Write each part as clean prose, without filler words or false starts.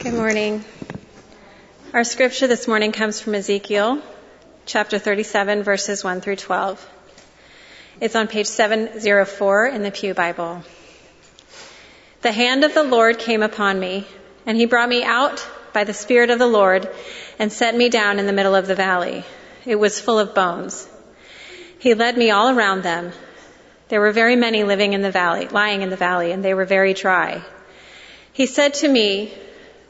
Good morning. Our scripture this morning comes from Ezekiel, chapter 37, verses 1 through 12. It's on page 704 in the Pew Bible. The hand of the Lord came upon me, and he brought me out by the Spirit of the Lord and set me down in the middle of the valley. It was full of bones. He led me all around them. There were very many lying in the valley, and they were very dry. He said to me,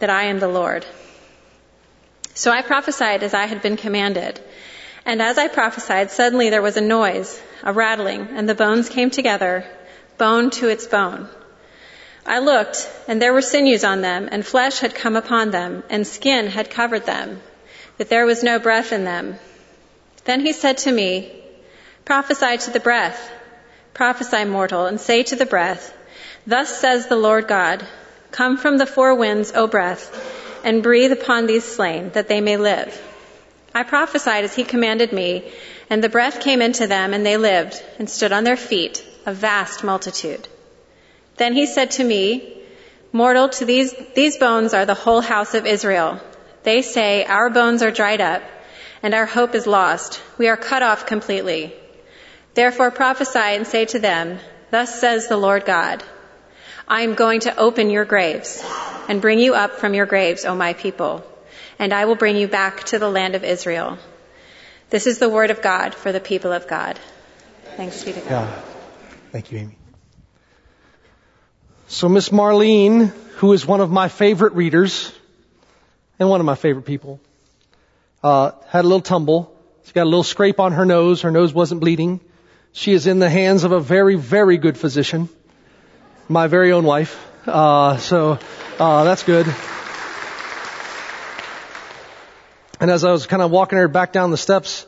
that I am the Lord.'" So I prophesied as I had been commanded. And as I prophesied, suddenly there was a noise, a rattling, and the bones came together, bone to its bone. I looked, and there were sinews on them, and flesh had come upon them, and skin had covered them, but there was no breath in them. Then he said to me, "Prophesy to the breath, prophesy, mortal, and say to the breath, 'Thus says the Lord God, come from the four winds, O breath, and breathe upon these slain, that they may live.'" I prophesied as he commanded me, and the breath came into them, and they lived, and stood on their feet, a vast multitude. Then he said to me, "Mortal, to these bones are the whole house of Israel. They say, 'Our bones are dried up, and our hope is lost. We are cut off completely.' Therefore prophesy and say to them, 'Thus says the Lord God, I am going to open your graves and bring you up from your graves, O my people, and I will bring you back to the land of Israel.'" This is the word of God for the people of God. Thanks be to God. Thank you, Amy. So Miss Marlene, who is one of my favorite readers and one of my favorite people, had a little tumble. She got a little scrape on her nose. Her nose wasn't bleeding. She is in the hands of a very, very good physician. My very own wife. So that's good. And as I was kind of walking her back down the steps,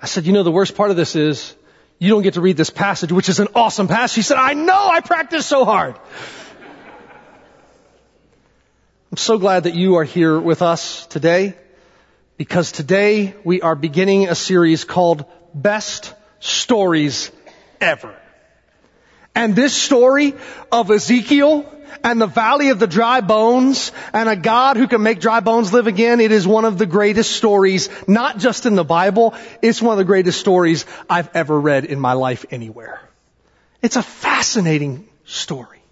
I said, "The worst part of this is you don't get to read this passage, which is an awesome passage." She said, "I know, I practiced so hard." I'm so glad that you are here with us today, because today we are beginning a series called Best. Stories. Ever. And this story of Ezekiel and the Valley of the Dry Bones and a God who can make dry bones live again, it is one of the greatest stories, not just in the Bible, it's one of the greatest stories I've ever read in my life anywhere. It's a fascinating story.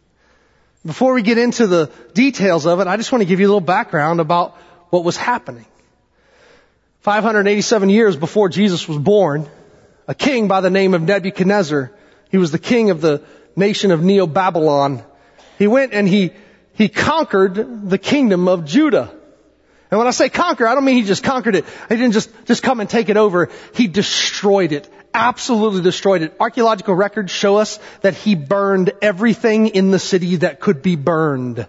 Before we get into the details of it, I just want to give you a little background about what was happening. 587 years before Jesus was born, a king by the name of Nebuchadnezzar, he was the king of the nation of Neo-Babylon. He went and he conquered the kingdom of Judah. And when I say conquer, I don't mean he just conquered it. He didn't just come and take it over. He destroyed it. Absolutely destroyed it. Archaeological records show us that he burned everything in the city that could be burned.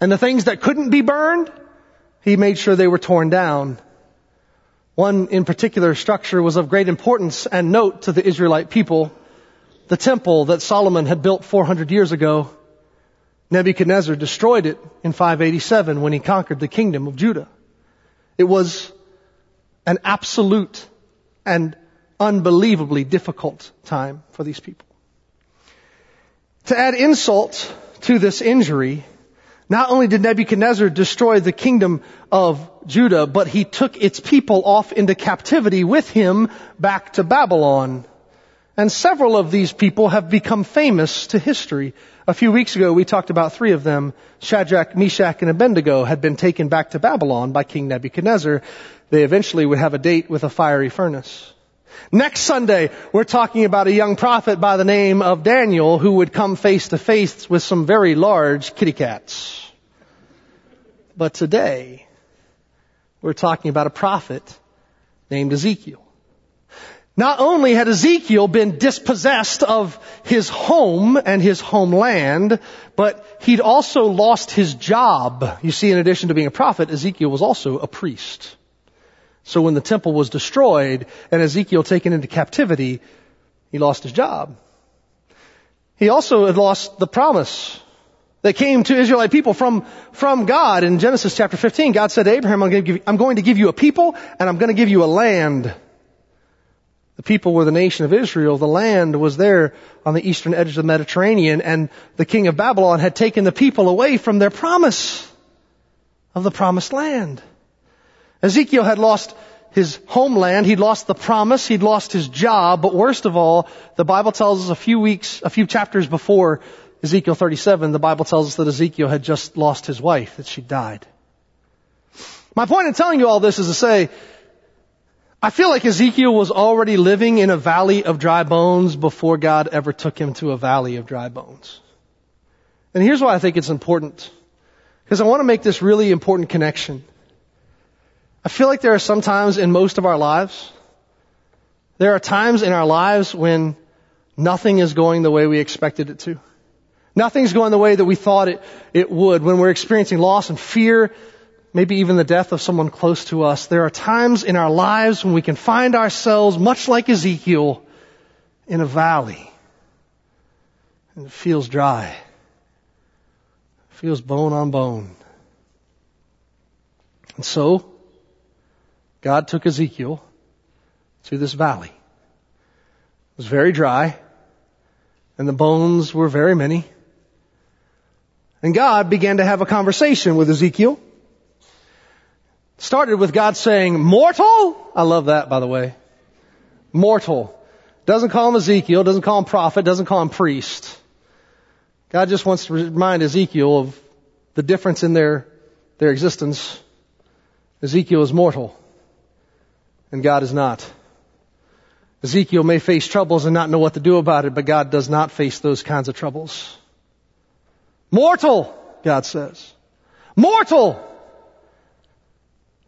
And the things that couldn't be burned, he made sure they were torn down. One in particular structure was of great importance and note to the Israelite people. The temple that Solomon had built 400 years ago, Nebuchadnezzar destroyed it in 587 when he conquered the kingdom of Judah. It was an absolute and unbelievably difficult time for these people. To add insult to this injury, not only did Nebuchadnezzar destroy the kingdom of Judah, but he took its people off into captivity with him back to Babylon. And several of these people have become famous to history. A few weeks ago, we talked about three of them. Shadrach, Meshach, and Abednego had been taken back to Babylon by King Nebuchadnezzar. They eventually would have a date with a fiery furnace. Next Sunday, we're talking about a young prophet by the name of Daniel who would come face to face with some very large kitty cats. But today, we're talking about a prophet named Ezekiel. Not only had Ezekiel been dispossessed of his home and his homeland, but he'd also lost his job. You see, in addition to being a prophet, Ezekiel was also a priest. So when the temple was destroyed and Ezekiel taken into captivity, he lost his job. He also had lost the promise that came to Israelite people from God. In Genesis chapter 15, God said to Abraham, I'm going to give you a people and I'm going to give you a land. The people were the nation of Israel. The land was there on the eastern edge of the Mediterranean, and the king of Babylon had taken the people away from their promise of the promised land. Ezekiel had lost his homeland. He'd lost the promise. He'd lost his job. But worst of all, the Bible tells us a few chapters before Ezekiel 37, the Bible tells us that Ezekiel had just lost his wife, that she died. My point in telling you all this is to say, I feel like Ezekiel was already living in a valley of dry bones before God ever took him to a valley of dry bones. And here's why I think it's important, because I want to make this really important connection. I feel like there are some times in most of our lives, there are times in our lives when nothing is going the way we expected it to. Nothing's going the way that we thought it would. When we're experiencing loss and fear, maybe even the death of someone close to us, there are times in our lives when we can find ourselves, much like Ezekiel, in a valley. And it feels dry. It feels bone on bone. And so, God took Ezekiel to this valley. It was very dry, and the bones were very many. And God began to have a conversation with Ezekiel. It started with God saying, mortal? I love that, by the way. Mortal. Doesn't call him Ezekiel, doesn't call him prophet, doesn't call him priest. God just wants to remind Ezekiel of the difference in their existence. Ezekiel is mortal, and God is not. Ezekiel may face troubles and not know what to do about it, but God does not face those kinds of troubles. Mortal, God says. Mortal!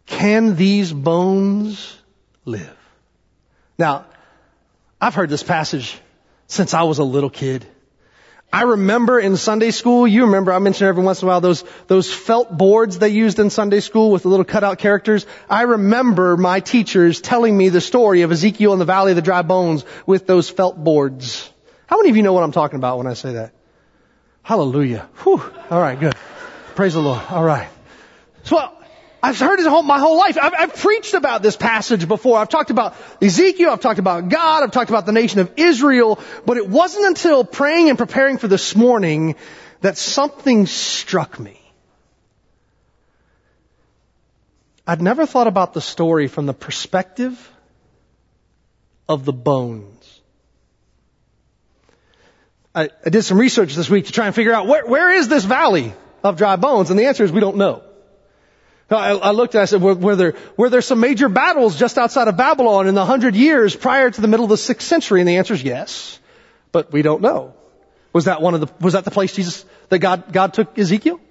Can these bones live? Now, I've heard this passage since I was a little kid. I remember in Sunday school, you remember I mentioned every once in a while those felt boards they used in Sunday school with the little cutout characters. I remember my teachers telling me the story of Ezekiel in the Valley of the Dry Bones with those felt boards. How many of you know what I'm talking about when I say that? Hallelujah. Whew. All right, good. Praise the Lord. All right. So I've heard it my whole life. I've preached about this passage before. I've talked about Ezekiel. I've talked about God. I've talked about the nation of Israel. But it wasn't until praying and preparing for this morning that something struck me. I'd never thought about the story from the perspective of the bones. I did some research this week to try and figure out where is this valley of dry bones? And the answer is we don't know. I looked and I said, were there some major battles just outside of Babylon in the 100 years prior to the middle of the 6th century? And the answer is yes, but we don't know. Was that the place that God took Ezekiel?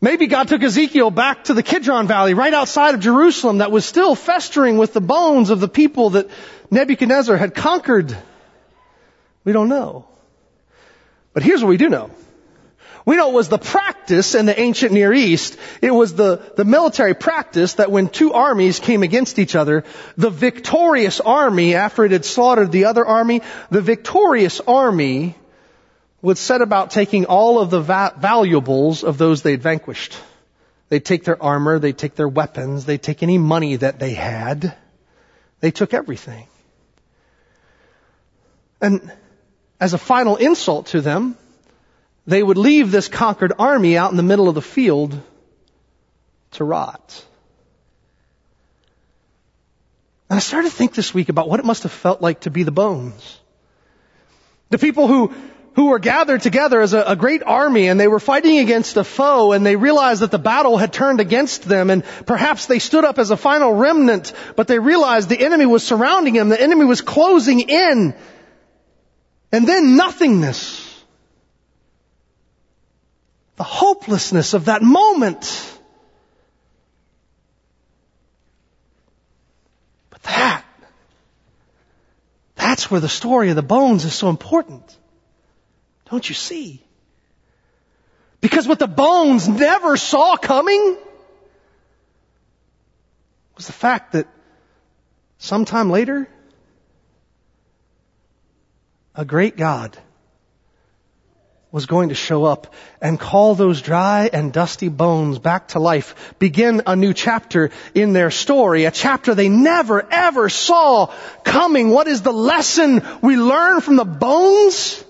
Maybe God took Ezekiel back to the Kidron Valley right outside of Jerusalem that was still festering with the bones of the people that Nebuchadnezzar had conquered. We don't know. But here's what we do know. We know it was the practice in the ancient Near East. It was the military practice that when two armies came against each other, the victorious army, after it had slaughtered the other army, the victorious army would set about taking all of the valuables of those they'd vanquished. They'd take their armor, they'd take their weapons, they'd take any money that they had. They took everything. And as a final insult to them, they would leave this conquered army out in the middle of the field to rot. And I started to think this week about what it must have felt like to be the bones. The people who were gathered together as a great army, and they were fighting against a foe, and they realized that the battle had turned against them, and perhaps they stood up as a final remnant, but they realized the enemy was surrounding them, the enemy was closing in, and then nothingness. The hopelessness of that moment. But that That's where the story of the bones is so important. Don't you see? Because what the bones never saw coming was the fact that sometime later, a great God was going to show up and call those dry and dusty bones back to life, begin a new chapter in their story, a chapter they never, ever saw coming. What is the lesson we learn from the bones?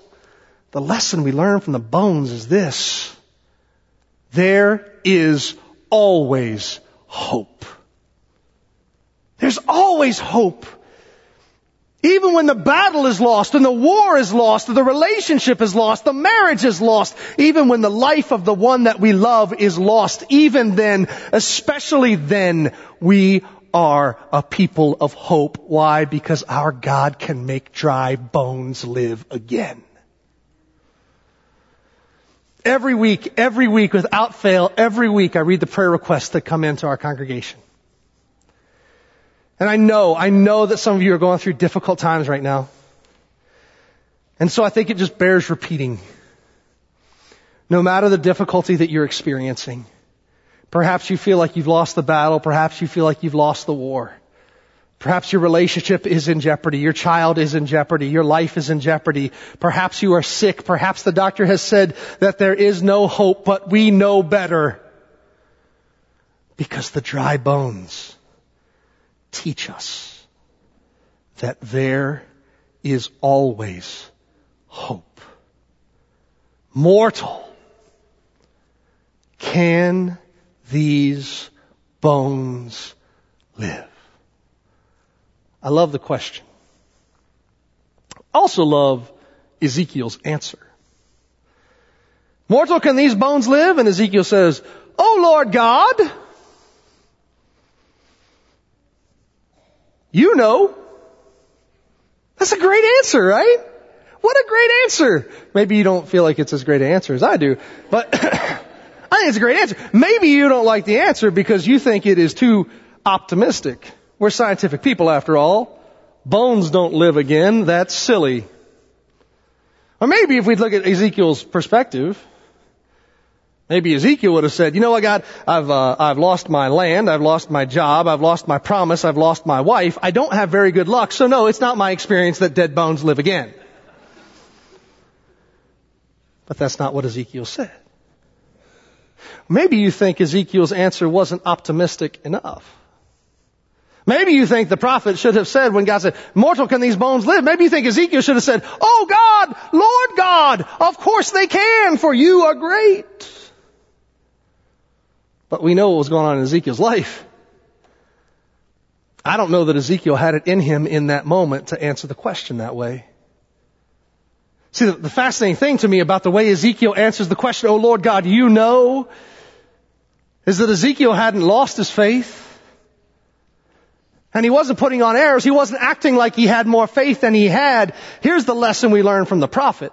The lesson we learn from the bones is this: there is always hope. There's always hope. Even when the battle is lost and the war is lost, the relationship is lost, the marriage is lost, even when the life of the one that we love is lost, even then, especially then, we are a people of hope. Why? Because our God can make dry bones live again. Every week, without fail, every week I read the prayer requests that come into our congregation. And I know that some of you are going through difficult times right now. And so I think it just bears repeating. No matter the difficulty that you're experiencing, perhaps you feel like you've lost the battle, perhaps you feel like you've lost the war. Perhaps your relationship is in jeopardy, your child is in jeopardy, your life is in jeopardy. Perhaps you are sick, perhaps the doctor has said that there is no hope, but we know better. Because the dry bones teach us that there is always hope. Mortal, can these bones live? I love the question. I also love Ezekiel's answer. Mortal, can these bones live? And Ezekiel says, "Oh Lord God, you know." That's a great answer, right? What a great answer. Maybe you don't feel like it's as great an answer as I do, but I think it's a great answer. Maybe you don't like the answer because you think it is too optimistic. We're scientific people after all. Bones don't live again. That's silly. Or maybe if we'd look at Ezekiel's perspective, maybe Ezekiel would have said, "You know what, God, I've lost my land, I've lost my job, I've lost my promise, I've lost my wife. I don't have very good luck, so no, it's not my experience that dead bones live again." But that's not what Ezekiel said. Maybe you think Ezekiel's answer wasn't optimistic enough. Maybe you think the prophet should have said, when God said, "Mortal, can these bones live?" Maybe you think Ezekiel should have said, "Oh God, Lord God, of course they can, for you are great." But we know what was going on in Ezekiel's life. I don't know that Ezekiel had it in him in that moment to answer the question that way. See, the fascinating thing to me about the way Ezekiel answers the question, "Oh Lord God, you know," is that Ezekiel hadn't lost his faith. And he wasn't putting on airs. He wasn't acting like he had more faith than he had. Here's the lesson we learn from the prophet.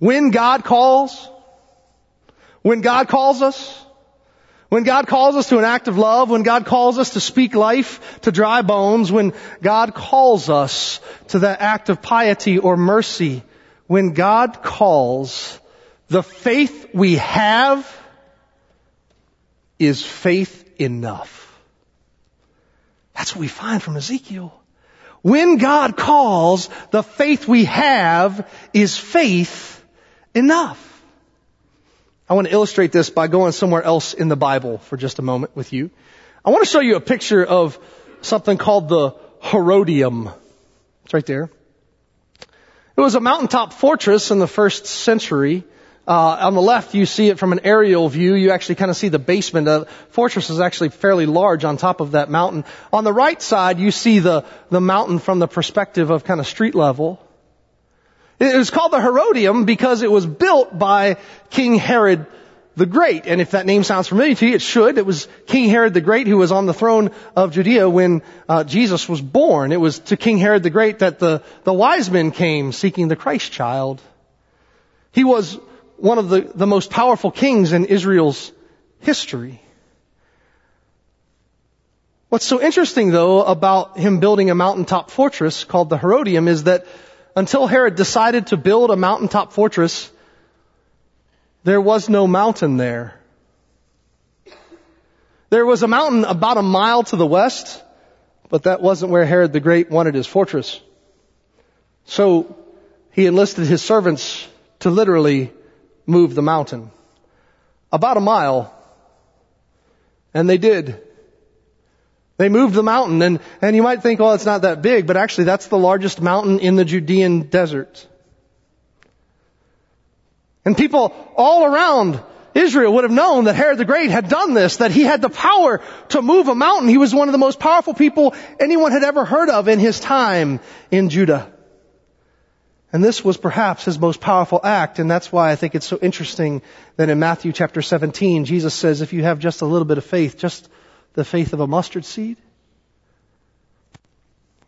When God calls us to an act of love, when God calls us to speak life to dry bones, when God calls us to that act of piety or mercy, when God calls, the faith we have is faith enough. That's what we find from Ezekiel. When God calls, the faith we have is faith enough. I want to illustrate this by going somewhere else in the Bible for just a moment with you. I want to show you a picture of something called the Herodium. It's right there. It was a mountaintop fortress in the 1st century. On the left, you see it from an aerial view. You actually kind of see the basement. The fortress is actually fairly large on top of that mountain. On the right side, you see the mountain from the perspective of kind of street level. It was called the Herodium because it was built by King Herod the Great. And if that name sounds familiar to you, it should. It was King Herod the Great who was on the throne of Judea when Jesus was born. It was to King Herod the Great that the wise men came seeking the Christ child. He was one of the most powerful kings in Israel's history. What's so interesting, though, about him building a mountaintop fortress called the Herodium is that until Herod decided to build a mountaintop fortress, there was no mountain there. There was a mountain about a mile to the west, but that wasn't where Herod the Great wanted his fortress. So he enlisted his servants to literally move the mountain. About a mile. And they did. They moved the mountain. And you might think, well, it's not that big, but actually that's the largest mountain in the Judean desert. And people all around Israel would have known that Herod the Great had done this, that he had the power to move a mountain. He was one of the most powerful people anyone had ever heard of in his time in Judah. And this was perhaps his most powerful act, and that's why I think it's so interesting that in Matthew chapter 17, Jesus says, if you have just a little bit of faith, just the faith of a mustard seed,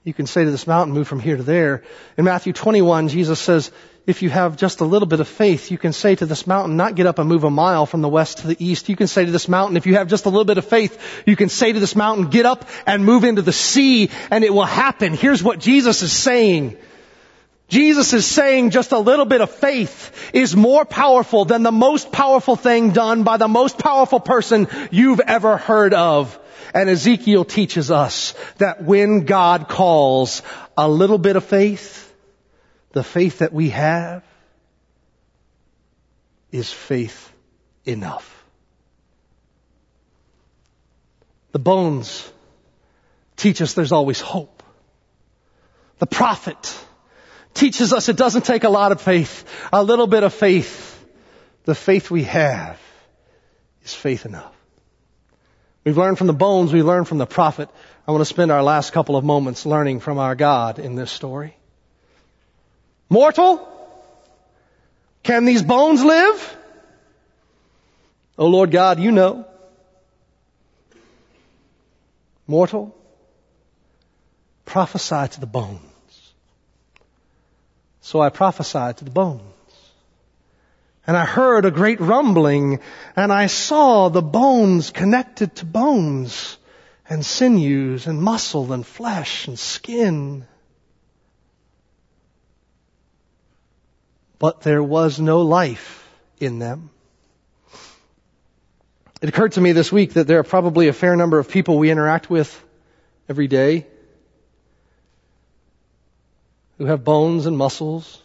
you can say to this mountain, move from here to there. In Matthew 21, Jesus says, if you have just a little bit of faith, you can say to this mountain, not get up and move a mile from the west to the east. You can say to this mountain, if you have just a little bit of faith, you can say to this mountain, get up and move into the sea, and it will happen. Here's what Jesus is saying. Jesus is saying just a little bit of faith is more powerful than the most powerful thing done by the most powerful person you've ever heard of. And Ezekiel teaches us that when God calls, a little bit of faith, the faith that we have, is faith enough. The bones teach us there's always hope. The prophet teaches us it doesn't take a lot of faith. A little bit of faith. The faith we have is faith enough. We've learned from the bones. We've learned from the prophet. I want to spend our last couple of moments learning from our God in this story. Mortal, can these bones live? Oh Lord God, you know. Mortal, prophesy to the bones. So I prophesied to the bones, and I heard a great rumbling, and I saw the bones connected to bones, and sinews, and muscle, and flesh, and skin. But there was no life in them. It occurred to me this week that there are probably a fair number of people we interact with every day who have bones and muscles,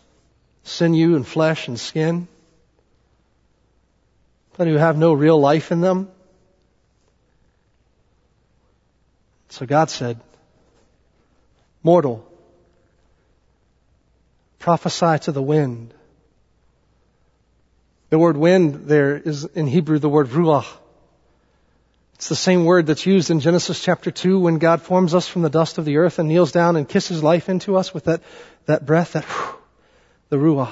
sinew and flesh and skin, but who have no real life in them. So God said, mortal, prophesy to the wind. The word wind there is in Hebrew the word ruach. It's the same word that's used in Genesis chapter 2 when God forms us from the dust of the earth and kneels down and kisses life into us with that breath, that the ruah.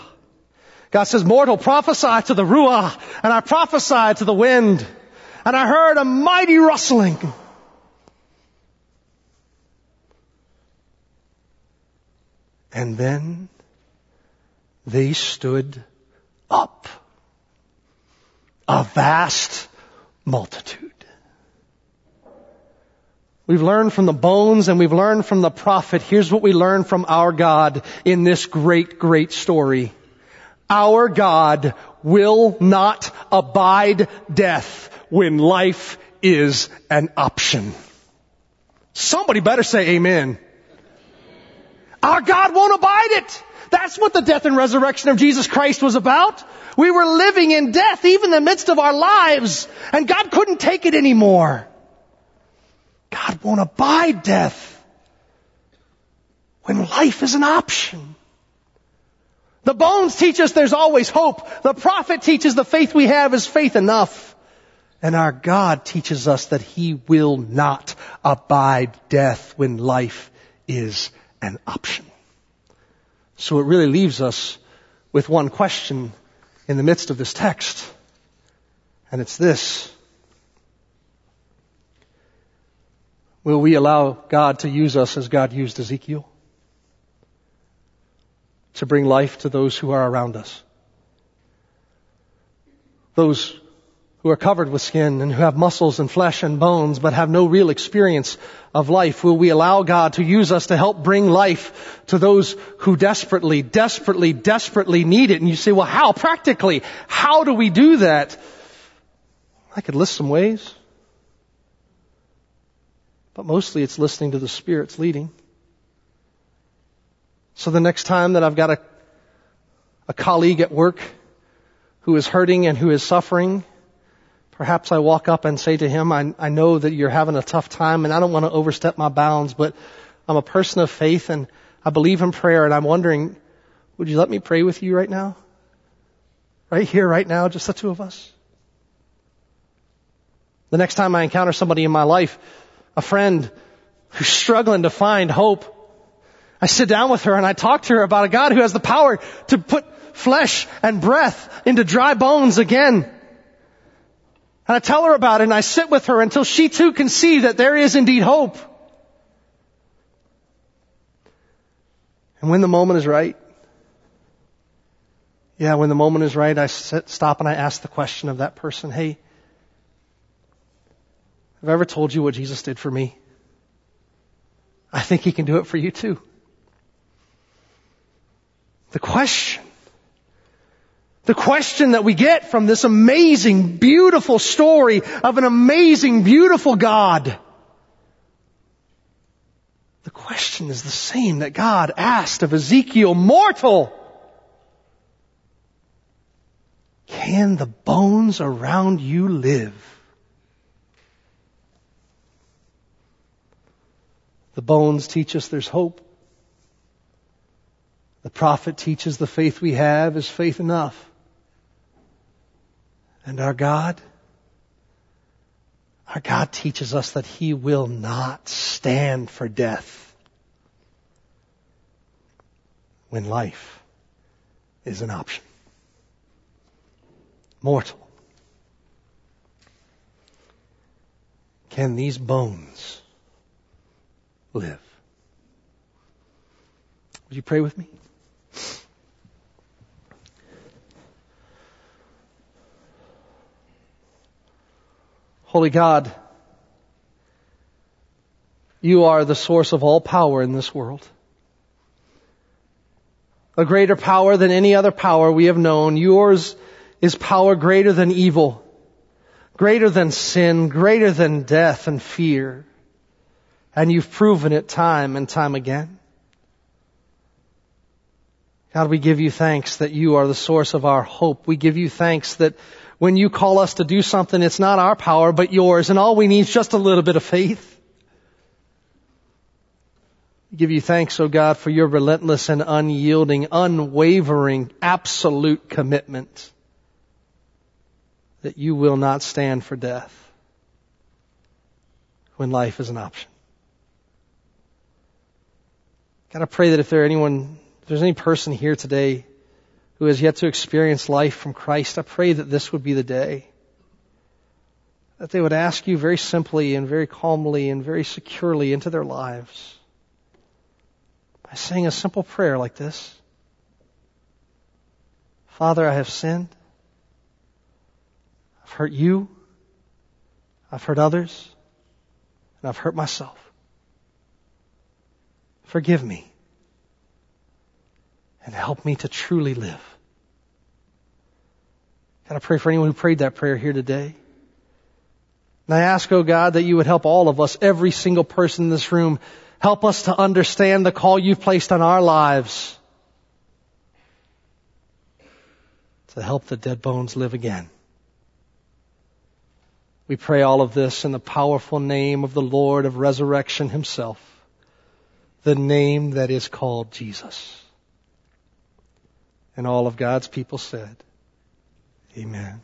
God says, mortal, prophesy to the ruah. And I prophesied to the wind. And I heard a mighty rustling. And then they stood up. A vast multitude. We've learned from the bones and we've learned from the prophet. Here's what we learn from our God in this great, great story. Our God will not abide death when life is an option. Somebody better say amen. Our God won't abide it. That's what the death and resurrection of Jesus Christ was about. We were living in death even in the midst of our lives, and God couldn't take it anymore. God won't abide death when life is an option. The bones teach us there's always hope. The prophet teaches the faith we have is faith enough. And our God teaches us that He will not abide death when life is an option. So it really leaves us with one question in the midst of this text. And it's this. Will we allow God to use us as God used Ezekiel? To bring life to those who are around us. Those who are covered with skin and who have muscles and flesh and bones but have no real experience of life? Will we allow God to use us to help bring life to those who desperately, desperately, desperately need it? And you say, well, how? Practically, how do we do that? I could list some ways. But mostly it's listening to the Spirit's leading. So the next time that I've got a colleague at work who is hurting and who is suffering, perhaps I walk up and say to him, I know that you're having a tough time and I don't want to overstep my bounds, but I'm a person of faith and I believe in prayer, and I'm wondering, would you let me pray with you right now? Right here, right now, just the two of us. The next time I encounter somebody in my life, a friend who's struggling to find hope, I sit down with her and I talk to her about a God who has the power to put flesh and breath into dry bones again. And I tell her about it and I sit with her until she too can see that there is indeed hope. And when the moment is right, I stop and I ask the question of that person, hey, have I ever told you what Jesus did for me? I think He can do it for you too. The question that we get from this amazing, beautiful story of an amazing, beautiful God. The question is the same that God asked of Ezekiel, mortal. Can the bones around you live? The bones teach us there's hope. The prophet teaches the faith we have is faith enough. And our God teaches us that He will not stand for death when life is an option. Mortal, can these bones live? Would you pray with me? Holy God, You are the source of all power in this world. A greater power than any other power we have known. Yours is power greater than evil, greater than sin, greater than death and fear. And You've proven it time and time again. God, we give You thanks that You are the source of our hope. We give You thanks that when You call us to do something, it's not our power, but Yours. And all we need is just a little bit of faith. We give You thanks, O God, for Your relentless and unyielding, unwavering, absolute commitment that You will not stand for death when life is an option. God, I pray that if there's any person here today who has yet to experience life from Christ, I pray that this would be the day that they would ask You very simply and very calmly and very securely into their lives by saying a simple prayer like this. Father, I have sinned. I've hurt You. I've hurt others. And I've hurt myself. Forgive me. And help me to truly live. God, I pray for anyone who prayed that prayer here today. And I ask, oh God, that You would help all of us, every single person in this room, help us to understand the call You've placed on our lives to help the dead bones live again. We pray all of this in the powerful name of the Lord of resurrection Himself, the name that is called Jesus. And all of God's people said, Amen.